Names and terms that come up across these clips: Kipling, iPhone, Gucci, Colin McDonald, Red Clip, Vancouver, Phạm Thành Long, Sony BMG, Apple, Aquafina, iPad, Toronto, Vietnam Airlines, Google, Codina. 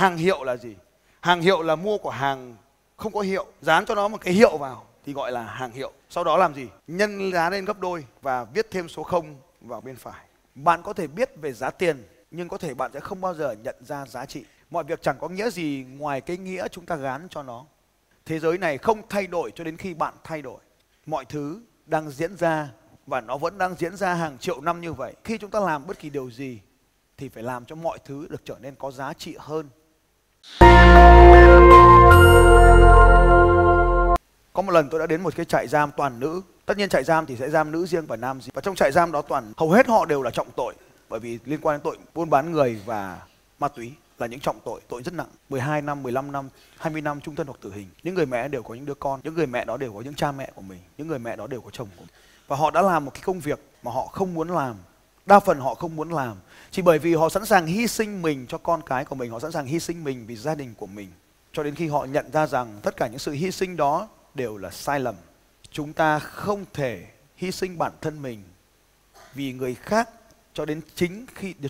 Hàng hiệu là gì? Hàng hiệu là mua của hàng không có hiệu, dán cho nó một cái hiệu vào thì gọi là hàng hiệu. Sau đó làm gì? Nhân giá lên gấp đôi và viết thêm số 0 vào bên phải. Bạn có thể biết về giá tiền, nhưng có thể bạn sẽ không bao giờ nhận ra giá trị. Mọi việc chẳng có nghĩa gì ngoài cái nghĩa chúng ta gán cho nó. Thế giới này không thay đổi cho đến khi bạn thay đổi. Mọi thứ đang diễn ra và nó vẫn đang diễn ra hàng triệu năm như vậy. Khi chúng ta làm bất kỳ điều gì thì phải làm cho mọi thứ được trở nên có giá trị hơn. Có một lần tôi đã đến một cái trại giam toàn nữ. Tất nhiên trại giam thì sẽ giam nữ riêng và nam riêng. Và trong trại giam đó hầu hết họ đều là trọng tội. Bởi vì liên quan đến tội buôn bán người và ma túy là những trọng tội, tội rất nặng. 12 năm, 15 năm, 20 năm chung thân hoặc tử hình. Những người mẹ đều có những đứa con. Những người mẹ đó đều có những cha mẹ của mình. Những người mẹ đó đều có chồng của mình. Và họ đã làm một cái công việc mà họ không muốn làm. Đa phần họ không muốn làm. Chỉ bởi vì họ sẵn sàng hy sinh mình cho con cái của mình. Họ sẵn sàng hy sinh mình vì gia đình của mình. Cho đến khi họ nhận ra rằng tất cả những sự hy sinh đó đều là sai lầm. Chúng ta không thể hy sinh bản thân mình vì người khác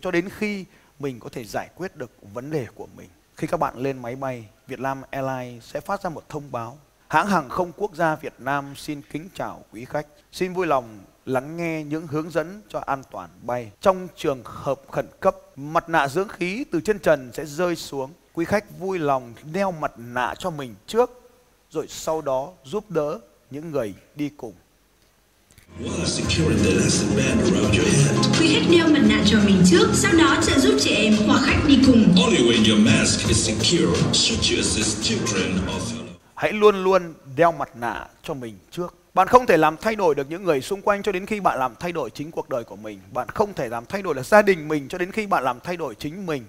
cho đến khi mình có thể giải quyết được vấn đề của mình. Khi các bạn lên máy bay, Vietnam Airlines sẽ phát ra một thông báo: hãng hàng không quốc gia Việt Nam xin kính chào quý khách. Xin vui lòng lắng nghe những hướng dẫn cho an toàn bay. Trong trường hợp khẩn cấp, mặt nạ dưỡng khí từ trên trần sẽ rơi xuống. Quý khách vui lòng đeo mặt nạ cho mình trước, rồi sau đó giúp đỡ những người đi cùng. Quý khách đeo mặt nạ cho mình trước, sau đó trợ giúp trẻ em hoặc khách đi cùng. Hãy luôn luôn đeo mặt nạ cho mình trước. Bạn không thể làm thay đổi được những người xung quanh cho đến khi bạn làm thay đổi chính cuộc đời của mình. Bạn không thể làm thay đổi được gia đình mình cho đến khi bạn làm thay đổi chính mình.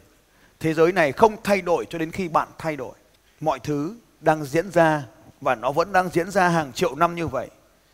Thế giới này không thay đổi cho đến khi bạn thay đổi. Mọi thứ đang diễn ra và nó vẫn đang diễn ra hàng triệu năm như vậy,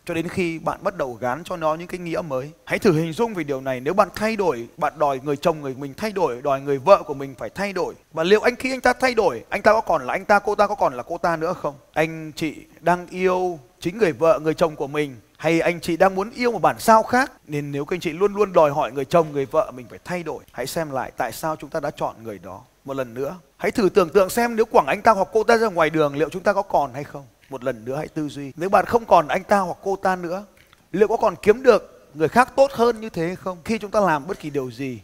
cho đến khi bạn bắt đầu gán cho nó những cái nghĩa mới. Hãy thử hình dung về điều này. Nếu bạn thay đổi, bạn đòi người chồng người mình thay đổi, đòi người vợ của mình phải thay đổi. Và liệu khi anh ta thay đổi, anh ta có còn là anh ta, cô ta có còn là cô ta nữa không? Anh chị đang yêu chính người vợ, người chồng của mình, hay anh chị đang muốn yêu một bản sao khác? Nên nếu các anh chị luôn luôn đòi hỏi người chồng, người vợ mình phải thay đổi, hãy xem lại tại sao chúng ta đã chọn người đó. Một lần nữa, hãy thử tưởng tượng xem nếu quẳng anh ta hoặc cô ta ra ngoài đường, liệu chúng ta có còn hay không? Một lần nữa hãy tư duy. Nếu bạn không còn anh ta hoặc cô ta nữa, liệu có còn kiếm được người khác tốt hơn như thế không? Khi chúng ta làm bất kỳ điều gì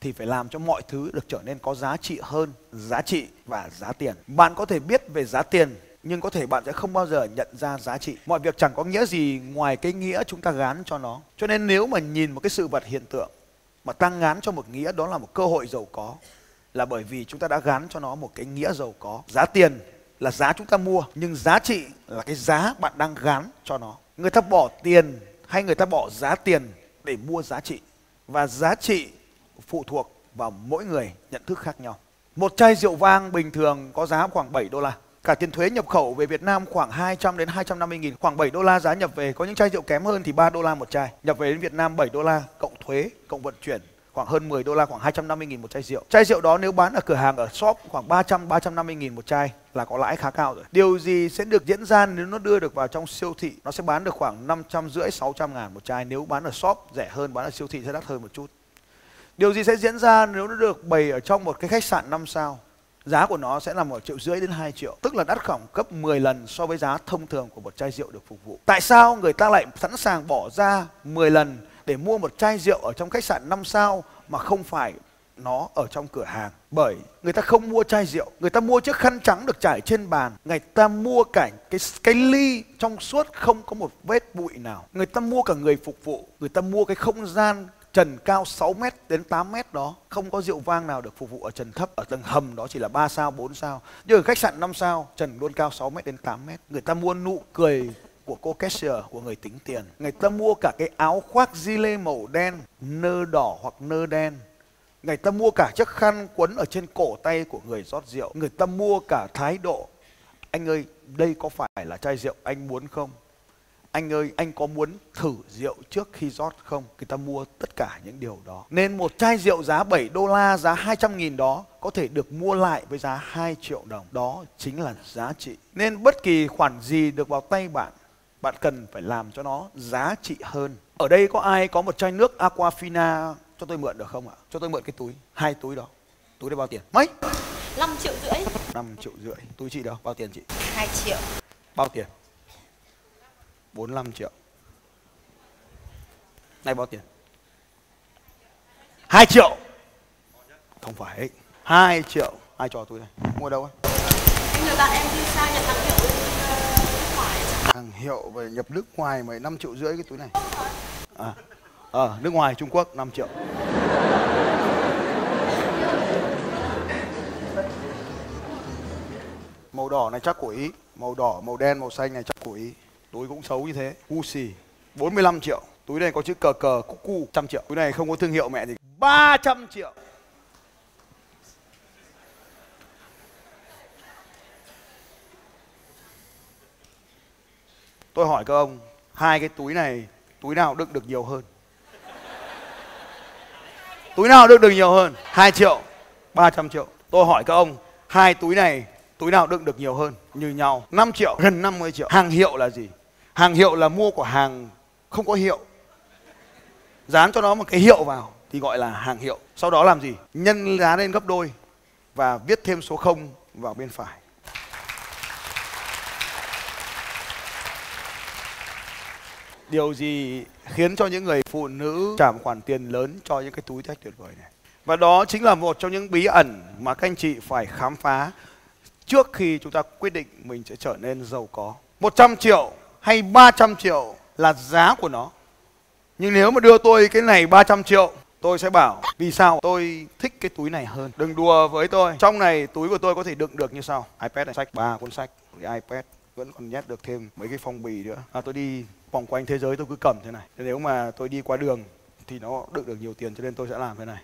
thì phải làm cho mọi thứ được trở nên có giá trị hơn. Giá trị và giá tiền. Bạn có thể biết về giá tiền, nhưng có thể bạn sẽ không bao giờ nhận ra giá trị. Mọi việc chẳng có nghĩa gì ngoài cái nghĩa chúng ta gán cho nó. Cho nên nếu mà nhìn một cái sự vật hiện tượng mà ta gán cho một nghĩa, đó là một cơ hội giàu có, là bởi vì chúng ta đã gán cho nó một cái nghĩa giàu có. Giá tiền là giá chúng ta mua, nhưng giá trị là cái giá bạn đang gán cho nó. Người ta bỏ tiền hay người ta bỏ giá tiền để mua giá trị. Và giá trị phụ thuộc vào mỗi người nhận thức khác nhau. Một chai rượu vang bình thường có giá khoảng 7 đô la. Cả tiền thuế nhập khẩu về Việt Nam khoảng 200 đến 250 nghìn, khoảng 7 đô la giá nhập về. Có những chai rượu kém hơn thì 3 đô la một chai. Nhập về đến Việt Nam 7 đô la, cộng thuế, cộng vận chuyển, khoảng hơn 10 đô la, khoảng 250 nghìn một chai rượu. Chai rượu đó nếu bán ở cửa hàng, ở shop khoảng 300-350 nghìn một chai là có lãi khá cao rồi. Điều gì sẽ được diễn ra nếu nó đưa được vào trong siêu thị? Nó sẽ bán được khoảng 550-600 ngàn một chai. Nếu bán ở shop rẻ hơn, bán ở siêu thị sẽ đắt hơn một chút. Điều gì sẽ diễn ra nếu nó được bày ở trong một cái khách sạn 5 sao? Giá của nó sẽ là 1,5 triệu đến 2 triệu, tức là đắt khoảng gấp 10 lần so với giá thông thường của một chai rượu được phục vụ. Tại sao người ta lại sẵn sàng bỏ ra 10 lần để mua một chai rượu ở trong khách sạn 5 sao mà không phải nó ở trong cửa hàng? Bởi người ta không mua chai rượu, người ta mua chiếc khăn trắng được trải trên bàn, người ta mua cả cái ly trong suốt không có một vết bụi nào, người ta mua cả người phục vụ, người ta mua cái không gian trần cao 6 mét đến 8 mét đó. Không có rượu vang nào được phục vụ ở trần thấp, ở tầng hầm đó chỉ là 3 sao, 4 sao. Nhưng ở khách sạn 5 sao, trần luôn cao 6 mét đến 8 mét. Người ta mua nụ cười của cô cashier, của người tính tiền. Người ta mua cả cái áo khoác gilet màu đen, nơ đỏ hoặc nơ đen. Người ta mua cả chiếc khăn quấn ở trên cổ tay của người rót rượu. Người ta mua cả thái độ: anh ơi, đây có phải là chai rượu anh muốn không? Anh ơi, anh có muốn thử rượu trước khi rót không? Người ta mua tất cả những điều đó. Nên một chai rượu giá 7 đô la, giá 200 nghìn đó có thể được mua lại với giá 2 triệu đồng. Đó chính là giá trị. Nên bất kỳ khoản gì được vào tay bạn, bạn cần phải làm cho nó giá trị hơn. Ở đây có ai có một chai nước Aquafina cho tôi mượn được không ạ? Cho tôi mượn cái túi, 2 túi đó. Túi đấy bao tiền? Mấy? 5,5 triệu. 5,5 triệu. Tôi chị đâu? Bao tiền chị? 2 triệu. Bao tiền? 45 triệu. Này bao tiền? 2 triệu. Không phải 2 triệu. Ai cho tôi này? Mua đâu ấy? Người bạn em đi sang Nhật hàng hiệu nước ngoài. Hàng hiệu về nhập nước ngoài mấy 5,5 triệu cái túi này. Nước ngoài Trung Quốc 5 triệu. Màu đỏ này chắc của Ý. Màu đỏ, màu đen, màu xanh này chắc của Ý. Túi cũng xấu như thế. Gucci 45 triệu. Túi này có chữ cờ cờ cú cu 100 triệu. Túi này không có thương hiệu mẹ gì. 300 triệu. Tôi hỏi các ông, hai cái túi này túi nào đựng được nhiều hơn? Túi nào đựng được nhiều hơn? 2 triệu, 300 triệu. Tôi hỏi các ông, hai túi này túi nào đựng được nhiều hơn? Như nhau. 5 triệu, gần 50 triệu. Hàng hiệu là gì? Hàng hiệu là mua của hàng không có hiệu, dán cho nó một cái hiệu vào thì gọi là hàng hiệu. Sau đó làm gì? Nhân giá lên gấp đôi và viết thêm số 0 vào bên phải. Điều gì khiến cho những người phụ nữ trả một khoản tiền lớn cho những cái túi sách tuyệt vời này? Và đó chính là một trong những bí ẩn mà các anh chị phải khám phá trước khi chúng ta quyết định mình sẽ trở nên giàu có. 100 triệu hay 300 triệu là giá của nó. Nhưng nếu mà đưa tôi cái này 300 triệu, tôi sẽ bảo vì sao tôi thích cái túi này hơn. Đừng đùa với tôi. Trong này túi của tôi có thể đựng được như sau. iPad này, sách 3 cuốn sách, cái iPad vẫn còn nhét được thêm mấy cái phong bì nữa. Tôi đi vòng quanh thế giới tôi cứ cầm thế này. Nếu mà tôi đi qua đường thì nó đựng được nhiều tiền cho nên tôi sẽ làm thế này.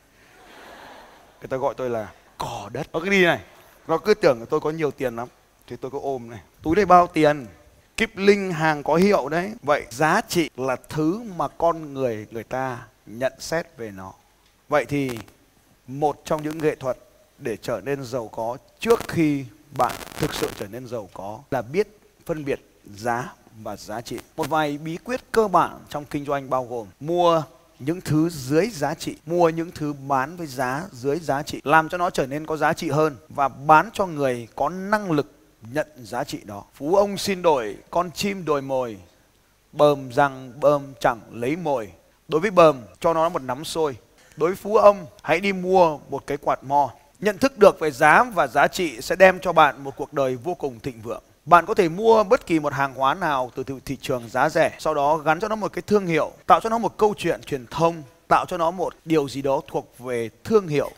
Người ta gọi tôi là cỏ đất. Nó cứ đi này. Nó cứ tưởng là tôi có nhiều tiền lắm. Thì tôi cứ ôm này. Túi này bao tiền? Kipling hàng có hiệu đấy. Vậy giá trị là thứ mà con người người ta nhận xét về nó. Vậy thì một trong những nghệ thuật để trở nên giàu có trước khi bạn thực sự trở nên giàu có là biết phân biệt giá và giá trị. Một vài bí quyết cơ bản trong kinh doanh bao gồm mua những thứ dưới giá trị, mua những thứ bán với giá dưới giá trị, làm cho nó trở nên có giá trị hơn và bán cho người có năng lực nhận giá trị đó. Phú ông xin đổi, con chim đòi mồi, bờm rằng bờm chẳng lấy mồi. Đối với bờm, cho nó một nắm xôi. Đối với phú ông, hãy đi mua một cái quạt mo. Nhận thức được về giá và giá trị sẽ đem cho bạn một cuộc đời vô cùng thịnh vượng. Bạn có thể mua bất kỳ một hàng hóa nào từ thị trường giá rẻ, sau đó gắn cho nó một cái thương hiệu, tạo cho nó một câu chuyện truyền thông, tạo cho nó một điều gì đó thuộc về thương hiệu.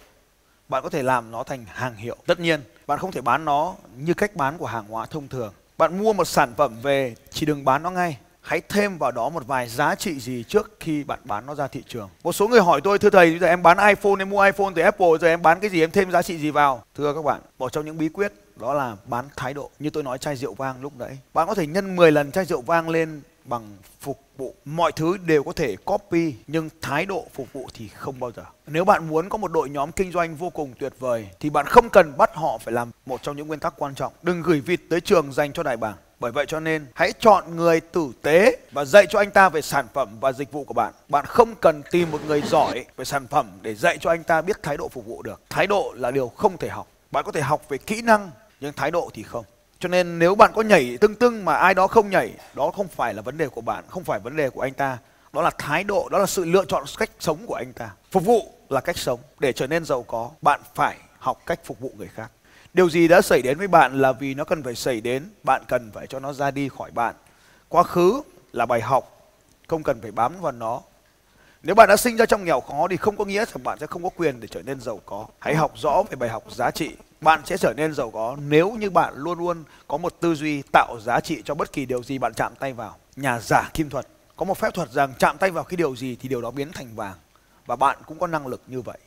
Bạn có thể làm nó thành hàng hiệu. Tất nhiên, bạn không thể bán nó như cách bán của hàng hóa thông thường. Bạn mua một sản phẩm về, chỉ đừng bán nó ngay. Hãy thêm vào đó một vài giá trị gì trước khi bạn bán nó ra thị trường. Một số người hỏi tôi, thưa thầy, bây giờ em bán iPhone, em mua iPhone từ Apple, giờ em bán cái gì, em thêm giá trị gì vào? Thưa các bạn, một trong những bí quyết đó là bán thái độ. Như tôi nói chai rượu vang lúc nãy, bạn có thể nhân 10 lần chai rượu vang lên bằng phục vụ. Mọi thứ đều có thể copy, nhưng thái độ phục vụ thì không bao giờ. Nếu bạn muốn có một đội nhóm kinh doanh vô cùng tuyệt vời, thì bạn không cần bắt họ phải làm. Một trong những nguyên tắc quan trọng, đừng gửi vịt tới trường dành cho đại bàng. Bởi vậy cho nên hãy chọn người tử tế và dạy cho anh ta về sản phẩm và dịch vụ của bạn. Bạn không cần tìm một người giỏi về sản phẩm để dạy cho anh ta biết thái độ phục vụ được. Thái độ là điều không thể học. Bạn có thể học về kỹ năng nhưng thái độ thì không. Cho nên nếu bạn có nhảy tưng tưng mà ai đó không nhảy, đó không phải là vấn đề của bạn, không phải vấn đề của anh ta. Đó là thái độ, đó là sự lựa chọn cách sống của anh ta. Phục vụ là cách sống. Để trở nên giàu có, bạn phải học cách phục vụ người khác. Điều gì đã xảy đến với bạn là vì nó cần phải xảy đến, bạn cần phải cho nó ra đi khỏi bạn. Quá khứ là bài học, không cần phải bám vào nó. Nếu bạn đã sinh ra trong nghèo khó thì không có nghĩa rằng bạn sẽ không có quyền để trở nên giàu có. Hãy học rõ về bài học giá trị. Bạn sẽ trở nên giàu có nếu như bạn luôn luôn có một tư duy tạo giá trị cho bất kỳ điều gì bạn chạm tay vào. Nhà giả kim thuật có một phép thuật rằng chạm tay vào cái điều gì thì điều đó biến thành vàng. Và bạn cũng có năng lực như vậy.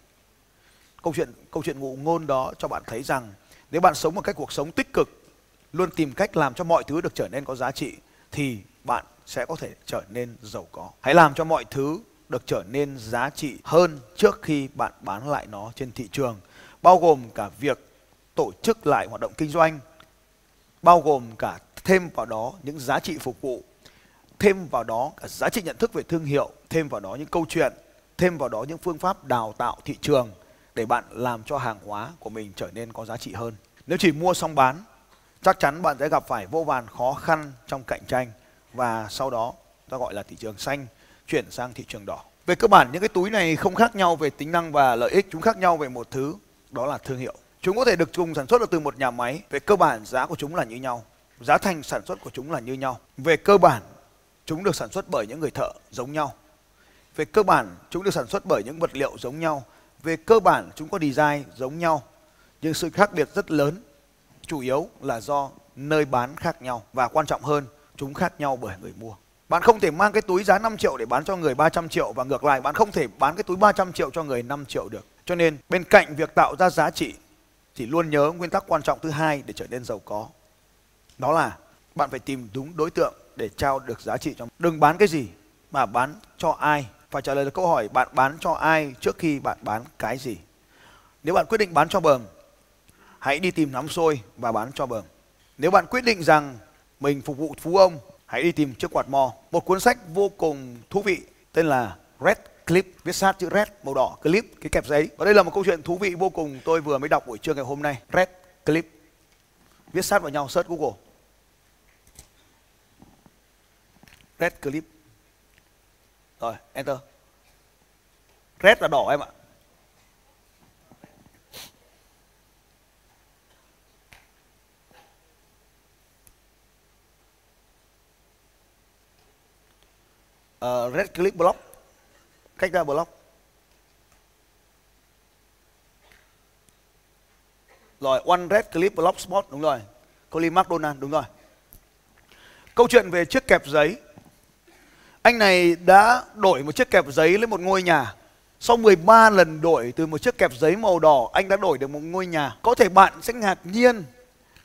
Câu chuyện ngụ ngôn đó cho bạn thấy rằng nếu bạn sống một cách cuộc sống tích cực, luôn tìm cách làm cho mọi thứ được trở nên có giá trị, thì bạn sẽ có thể trở nên giàu có. Hãy làm cho mọi thứ được trở nên giá trị hơn trước khi bạn bán lại nó trên thị trường, bao gồm cả việc tổ chức lại hoạt động kinh doanh, bao gồm cả thêm vào đó những giá trị phục vụ, thêm vào đó cả giá trị nhận thức về thương hiệu, thêm vào đó những câu chuyện, thêm vào đó những phương pháp đào tạo thị trường, để bạn làm cho hàng hóa của mình trở nên có giá trị hơn. Nếu chỉ mua xong bán, chắc chắn bạn sẽ gặp phải vô vàn khó khăn trong cạnh tranh, và sau đó ta gọi là thị trường xanh chuyển sang thị trường đỏ. Về cơ bản, những cái túi này không khác nhau về tính năng và lợi ích, chúng khác nhau về một thứ, đó là thương hiệu. Chúng có thể được cùng sản xuất được từ một nhà máy, về cơ bản giá của chúng là như nhau, giá thành sản xuất của chúng là như nhau. Về cơ bản, chúng được sản xuất bởi những người thợ giống nhau. Về cơ bản, chúng được sản xuất bởi những vật liệu giống nhau. Về cơ bản, chúng có design giống nhau. Nhưng sự khác biệt rất lớn, chủ yếu là do nơi bán khác nhau, và quan trọng hơn, chúng khác nhau bởi người mua. Bạn không thể mang cái túi giá 5 triệu để bán cho người 300 triệu và ngược lại, bạn không thể bán cái túi 300 triệu cho người 5 triệu được. Cho nên bên cạnh việc tạo ra giá trị thì luôn nhớ nguyên tắc quan trọng thứ hai để trở nên giàu có. Đó là bạn phải tìm đúng đối tượng để trao được giá trị cho mình. Đừng bán cái gì mà bán cho ai. Phải trả lời được câu hỏi bạn bán cho ai trước khi bạn bán cái gì. Nếu bạn quyết định bán cho bờm, hãy đi tìm nắm xôi và bán cho bờm. Nếu bạn quyết định rằng mình phục vụ phú ông, hãy đi tìm chiếc quạt mò. Một cuốn sách vô cùng thú vị tên là Red Clip, viết sát chữ Red màu đỏ, Clip cái kẹp giấy. Và đây là một câu chuyện thú vị vô cùng tôi vừa mới đọc buổi trưa ngày hôm nay. Red Clip viết sát vào nhau, search Google Red Clip rồi enter. Red là đỏ em ạ. Red Clip Block, cách ra Block. Rồi, One Red Clip Block Spot, đúng rồi. Colin McDonald, đúng rồi. Câu chuyện về chiếc kẹp giấy. Anh này đã đổi một chiếc kẹp giấy lên một ngôi nhà. Sau 13 lần đổi từ một chiếc kẹp giấy màu đỏ, anh đã đổi được một ngôi nhà. Có thể bạn sẽ ngạc nhiên,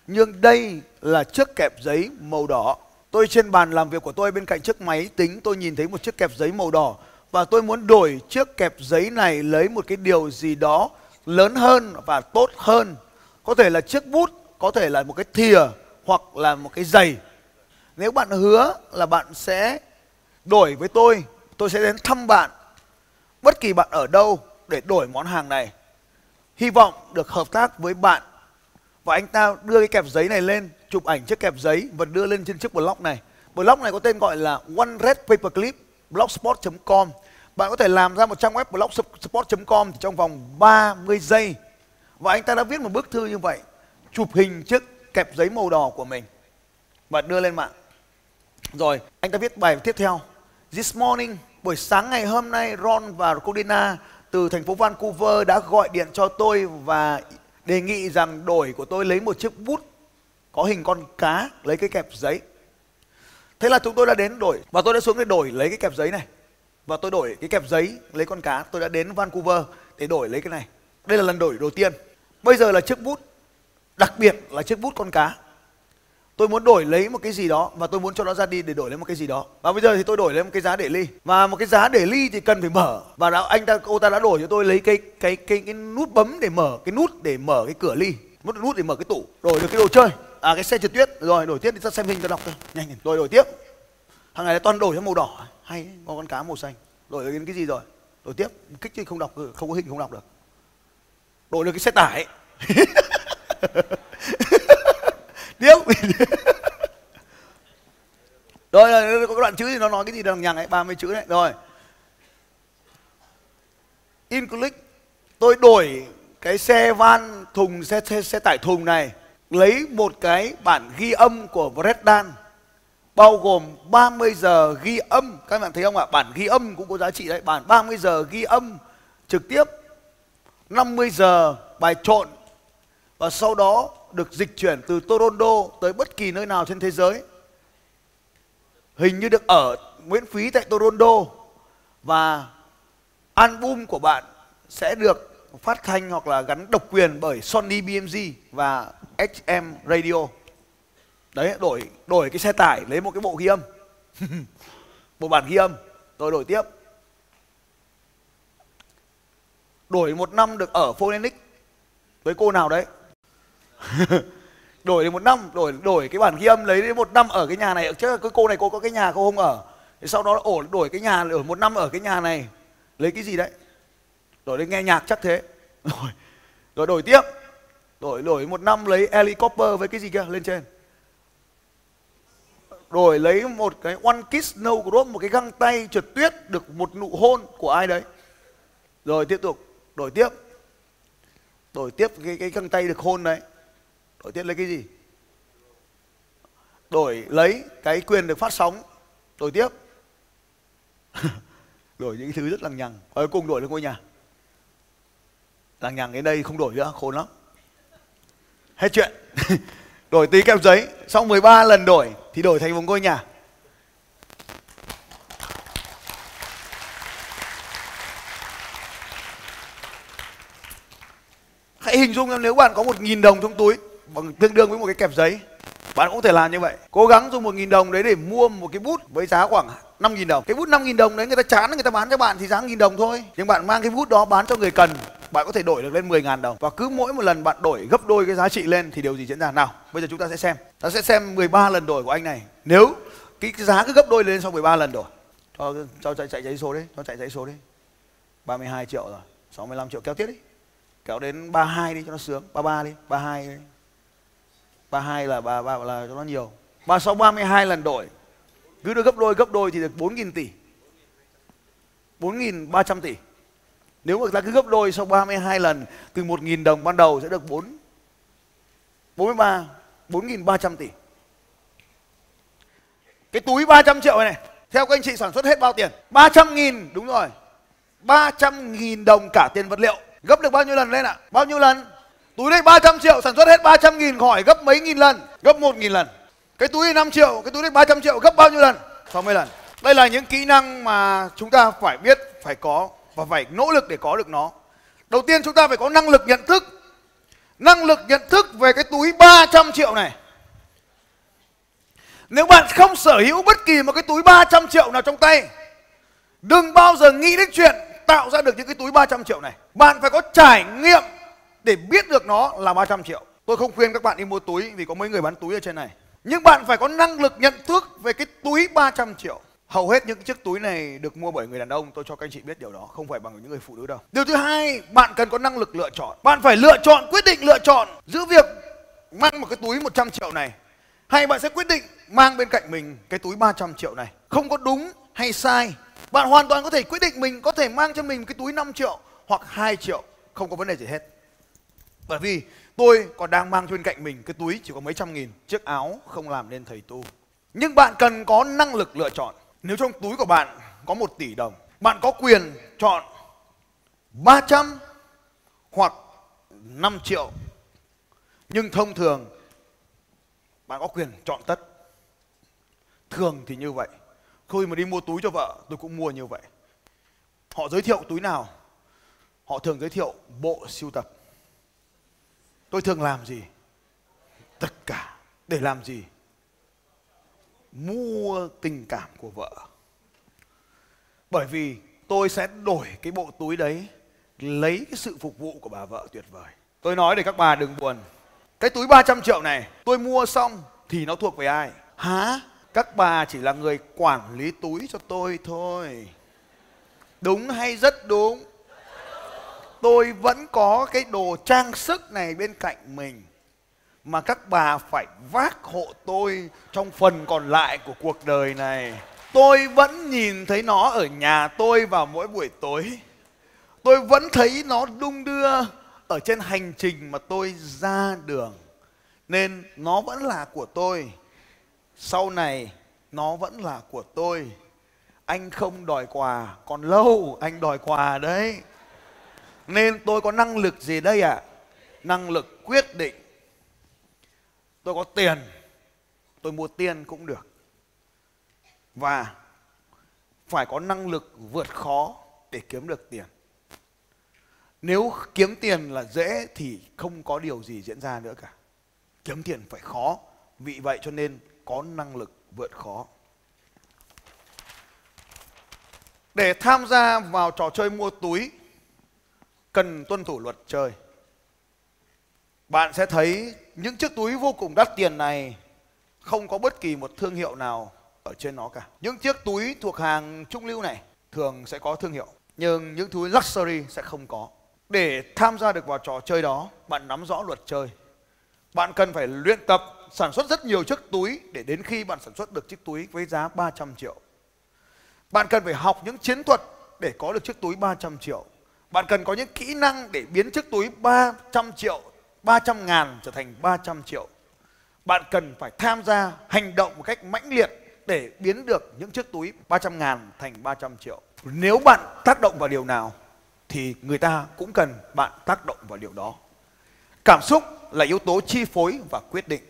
nhưng đây là chiếc kẹp giấy màu đỏ. Tôi trên bàn làm việc của tôi, bên cạnh chiếc máy tính, tôi nhìn thấy một chiếc kẹp giấy màu đỏ. Và tôi muốn đổi chiếc kẹp giấy này lấy một cái điều gì đó lớn hơn và tốt hơn. Có thể là chiếc bút, có thể là một cái thìa, hoặc là một cái giày. Nếu bạn hứa là bạn sẽ đổi với tôi sẽ đến thăm bạn, bất kỳ bạn ở đâu, để đổi món hàng này. Hy vọng được hợp tác với bạn. Và anh ta đưa cái kẹp giấy này lên, chụp ảnh chiếc kẹp giấy và đưa lên trên chiếc blog này. Blog này có tên gọi là One Red Paperclip blogspot.com. Bạn có thể làm ra một trang web blogspot.com trong vòng 30 giây. Và anh ta đã viết một bức thư như vậy, chụp hình chiếc kẹp giấy màu đỏ của mình và đưa lên mạng. Rồi, anh ta viết bài tiếp theo. This morning, buổi sáng ngày hôm nay, Ron và Codina từ thành phố Vancouver đã gọi điện cho tôi và đề nghị rằng đổi của tôi lấy một chiếc bút có hình con cá, lấy cái kẹp giấy. Thế là chúng tôi đã đến đổi, và tôi đã xuống để đổi lấy cái kẹp giấy này. Và tôi đổi cái kẹp giấy lấy con cá, tôi đã đến Vancouver để đổi lấy cái này. Đây là lần đổi đầu tiên. Bây giờ là chiếc bút, đặc biệt là chiếc bút con cá. Tôi muốn đổi lấy một cái gì đó và tôi muốn cho nó ra đi để đổi lấy một cái gì đó. Và bây giờ thì tôi đổi lấy một cái giá để ly. Và một cái giá để ly thì cần phải mở. Và cô ta đã đổi cho tôi lấy cái nút bấm để mở, cái nút để mở cái cửa ly, một nút để mở cái tủ. Đổi được cái đồ chơi, cái xe trượt tuyết. Rồi đổi tiếp thì ta xem hình ta đọc thôi. Nhanh nhanh. Rồi đổi tiếp. Thằng này là toàn đổi cho màu đỏ, hay có con cá màu xanh. Đổi được cái gì rồi? Đổi tiếp, kích chứ không đọc, không có hình không đọc được. Đổi được cái xe tải. Điếu. Rồi, có cái đoạn chữ thì nó nói cái gì đằng nhằng ấy, 30 chữ đấy. Rồi. Include, tôi đổi cái xe van thùng, xe tải thùng này lấy một cái bản ghi âm của Bretdan bao gồm 30 giờ ghi âm. Các bạn thấy không ạ? Bản ghi âm cũng có giá trị đấy, bản 30 giờ ghi âm trực tiếp, 50 giờ bài trộn, và sau đó được dịch chuyển từ Toronto tới bất kỳ nơi nào trên thế giới. Hình như được ở miễn phí tại Toronto, và album của bạn sẽ được phát thanh hoặc là gắn độc quyền bởi Sony BMG và XM Radio. Đấy, đổi cái xe tải lấy một cái bộ ghi âm. Bộ bản ghi âm. Rồi đổi tiếp. Đổi một năm được ở Phonenix với cô nào đấy. Đổi đến một năm, đổi cái bản ghi âm lấy đến một năm ở cái nhà này. Chắc là cái cô này cô có cái nhà cô không ở. Thế sau đó đổi cái nhà, ở một năm ở cái nhà này. Lấy cái gì đấy? Đổi đến nghe nhạc chắc thế. Rồi đổi tiếp. Đổi một năm lấy helicopter với cái gì kia lên trên. Đổi lấy một cái one kiss no group, một cái găng tay trượt tuyết được một nụ hôn của ai đấy. Rồi tiếp tục đổi tiếp. Đổi tiếp cái găng tay được hôn đấy. Đổi tiếp lấy cái gì? Đổi lấy cái quyền được phát sóng. Đổi tiếp. Đổi những thứ rất lằng nhằng. Cuối cùng đổi được ngôi nhà. Lằng nhằng đến đây không đổi nữa, khốn lắm. Hết chuyện. Đổi tí kẹp giấy. Sau 13 lần đổi thì đổi thành một ngôi nhà. Hãy hình dung em, nếu bạn có 1.000 đồng trong túi bằng tương đương với một cái kẹp giấy, bạn cũng có thể làm như vậy. Cố gắng dùng 1.000 đồng đấy để mua một cái bút với giá khoảng 5.000 đồng. Cái bút 5.000 đồng đấy người ta chán, người ta bán cho bạn thì giá 1.000 đồng thôi. Nhưng bạn mang cái bút đó bán cho người cần, bạn có thể đổi được lên 10.000 đồng. Và cứ mỗi một lần bạn đổi gấp đôi cái giá trị lên thì điều gì diễn ra nào? Bây giờ chúng ta sẽ xem. Ta sẽ xem 13 lần đổi của anh này. Nếu cái giá cứ gấp đôi lên sau 13 lần đổi. Cho chạy giấy số đấy, cho chạy giấy số đấy. 32 triệu rồi, 65 triệu kéo tiếp đi. Kéo đến 32 đi cho nó sướng, 33 đi, 32 đi. 32 là 33 là cho nó nhiều. Và sau 32 lần đổi, cứ được gấp đôi thì được 4.000 tỷ. 4.300 tỷ. Nếu mà ta cứ gấp đôi sau 32 lần, từ 1.000 đồng ban đầu sẽ được 4.300 tỷ. Cái túi 300 triệu này, theo các anh chị sản xuất hết bao tiền? 300.000, đúng rồi. 300.000 đồng cả tiền vật liệu. Gấp được bao nhiêu lần lên ạ? Bao nhiêu lần? Túi này 300 triệu, sản xuất hết 300.000, hỏi gấp mấy nghìn lần? Gấp 1.000 lần. Cái túi này 5 triệu, cái túi này 300 triệu, gấp bao nhiêu lần? 60 lần. Đây là những kỹ năng mà chúng ta phải biết, phải có và phải nỗ lực để có được nó. Đầu tiên chúng ta phải có năng lực nhận thức. Năng lực nhận thức về cái túi 300 triệu này. Nếu bạn không sở hữu bất kỳ một cái túi 300 triệu nào trong tay, đừng bao giờ nghĩ đến chuyện tạo ra được những cái túi 300 triệu này. Bạn phải có trải nghiệm để biết được nó là 300 triệu. Tôi không khuyên các bạn đi mua túi vì có mấy người bán túi ở trên này. Nhưng bạn phải có năng lực nhận thức về cái túi 300 triệu. Hầu hết những chiếc túi này được mua bởi người đàn ông, tôi cho các anh chị biết điều đó, không phải bằng những người phụ nữ đâu. Điều thứ hai, bạn cần có năng lực lựa chọn. Bạn phải lựa chọn, quyết định lựa chọn giữa việc mang một cái túi 100 triệu này, hay bạn sẽ quyết định mang bên cạnh mình cái túi 300 triệu này. Không có đúng hay sai. Bạn hoàn toàn có thể quyết định mình có thể mang cho mình cái túi 5 triệu hoặc 2 triệu, không có vấn đề gì hết. Bởi vì tôi còn đang mang bên cạnh mình cái túi chỉ có mấy trăm nghìn, chiếc áo không làm nên thầy tu. Nhưng bạn cần có năng lực lựa chọn. Nếu trong túi của bạn có 1 tỷ đồng, bạn có quyền chọn 300 hoặc 5 triệu. Nhưng thông thường bạn có quyền chọn tất. Thường thì như vậy. Khi mà đi mua túi cho vợ, tôi cũng mua như vậy. Họ giới thiệu túi nào? Họ thường giới thiệu bộ sưu tập. Tôi thường làm gì? Tất cả. Để làm gì? Mua tình cảm của vợ. Bởi vì tôi sẽ đổi cái bộ túi đấy lấy cái sự phục vụ của bà vợ tuyệt vời. Tôi nói để các bà đừng buồn. Cái túi 300 triệu này tôi mua xong thì nó thuộc về ai? Hả? Các bà chỉ là người quản lý túi cho tôi thôi. Đúng hay rất đúng? Tôi vẫn có cái đồ trang sức này bên cạnh mình, mà các bà phải vác hộ tôi trong phần còn lại của cuộc đời này. Tôi vẫn nhìn thấy nó ở nhà tôi vào mỗi buổi tối. Tôi vẫn thấy nó đung đưa ở trên hành trình mà tôi ra đường. Nên nó vẫn là của tôi. Sau này nó vẫn là của tôi. Anh không đòi quà, còn lâu anh đòi quà đấy. Nên tôi có năng lực gì đây ạ? Năng lực quyết định. Tôi có tiền, tôi mua tiền cũng được. Và phải có năng lực vượt khó để kiếm được tiền. Nếu kiếm tiền là dễ thì không có điều gì diễn ra nữa cả. Kiếm tiền phải khó, vì vậy cho nên có năng lực vượt khó. Để tham gia vào trò chơi mua túi, cần tuân thủ luật chơi. Bạn sẽ thấy những chiếc túi vô cùng đắt tiền này không có bất kỳ một thương hiệu nào ở trên nó cả. Những chiếc túi thuộc hàng trung lưu này thường sẽ có thương hiệu, nhưng những túi luxury sẽ không có. Để tham gia được vào trò chơi đó, bạn nắm rõ luật chơi. Bạn cần phải luyện tập sản xuất rất nhiều chiếc túi để đến khi bạn sản xuất được chiếc túi với giá 300 triệu. Bạn cần phải học những chiến thuật để có được chiếc túi 300 triệu. Bạn cần có những kỹ năng để biến chiếc túi 300 triệu, 300 ngàn trở thành 300 triệu. Bạn cần phải tham gia hành động một cách mãnh liệt để biến được những chiếc túi 300 ngàn thành 300 triệu. Nếu bạn tác động vào điều nào thì người ta cũng cần bạn tác động vào điều đó. Cảm xúc là yếu tố chi phối và quyết định.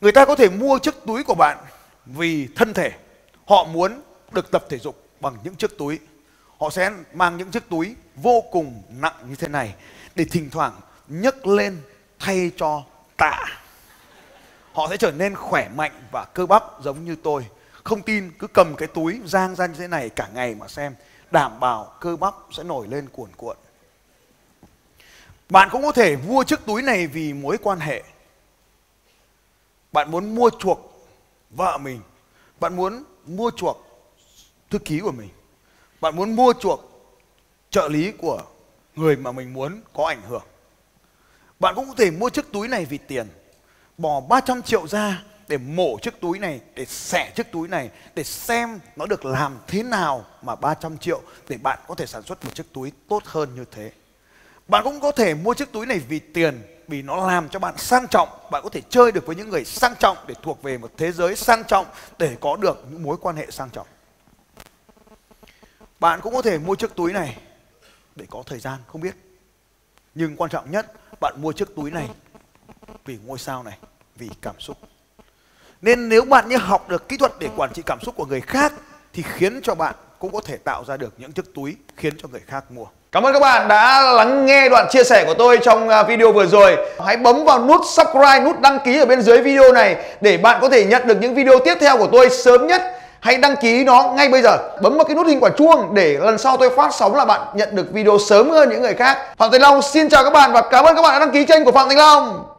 Người ta có thể mua chiếc túi của bạn vì thân thể. Họ muốn được tập thể dục bằng những chiếc túi. Họ sẽ mang những chiếc túi vô cùng nặng như thế này để thỉnh thoảng nhấc lên thay cho tạ. Họ sẽ trở nên khỏe mạnh và cơ bắp giống như tôi. Không tin cứ cầm cái túi giang ra như thế này cả ngày mà xem. Đảm bảo cơ bắp sẽ nổi lên cuồn cuộn. Bạn cũng có thể mua chiếc túi này vì mối quan hệ. Bạn muốn mua chuộc vợ mình. Bạn muốn mua chuộc thư ký của mình. Bạn muốn mua chuộc trợ lý của người mà mình muốn có ảnh hưởng. Bạn cũng có thể mua chiếc túi này vì tiền. Bỏ 300 triệu ra để mổ chiếc túi này, để xẻ chiếc túi này, để xem nó được làm thế nào mà 300 triệu để bạn có thể sản xuất một chiếc túi tốt hơn như thế. Bạn cũng có thể mua chiếc túi này vì tiền, vì nó làm cho bạn sang trọng. Bạn có thể chơi được với những người sang trọng để thuộc về một thế giới sang trọng, để có được những mối quan hệ sang trọng. Bạn cũng có thể mua chiếc túi này để có thời gian không biết. Nhưng quan trọng nhất, bạn mua chiếc túi này vì ngôi sao này, vì cảm xúc. Nên nếu bạn như học được kỹ thuật để quản trị cảm xúc của người khác thì khiến cho bạn cũng có thể tạo ra được những chiếc túi khiến cho người khác mua. Cảm ơn các bạn đã lắng nghe đoạn chia sẻ của tôi trong video vừa rồi. Hãy bấm vào nút subscribe, nút đăng ký ở bên dưới video này để bạn có thể nhận được những video tiếp theo của tôi sớm nhất. Hãy đăng ký nó ngay bây giờ. Bấm vào cái nút hình quả chuông để lần sau tôi phát sóng là bạn nhận được video sớm hơn những người khác. Phạm Thành Long xin chào các bạn và cảm ơn các bạn đã đăng ký kênh của Phạm Thành Long.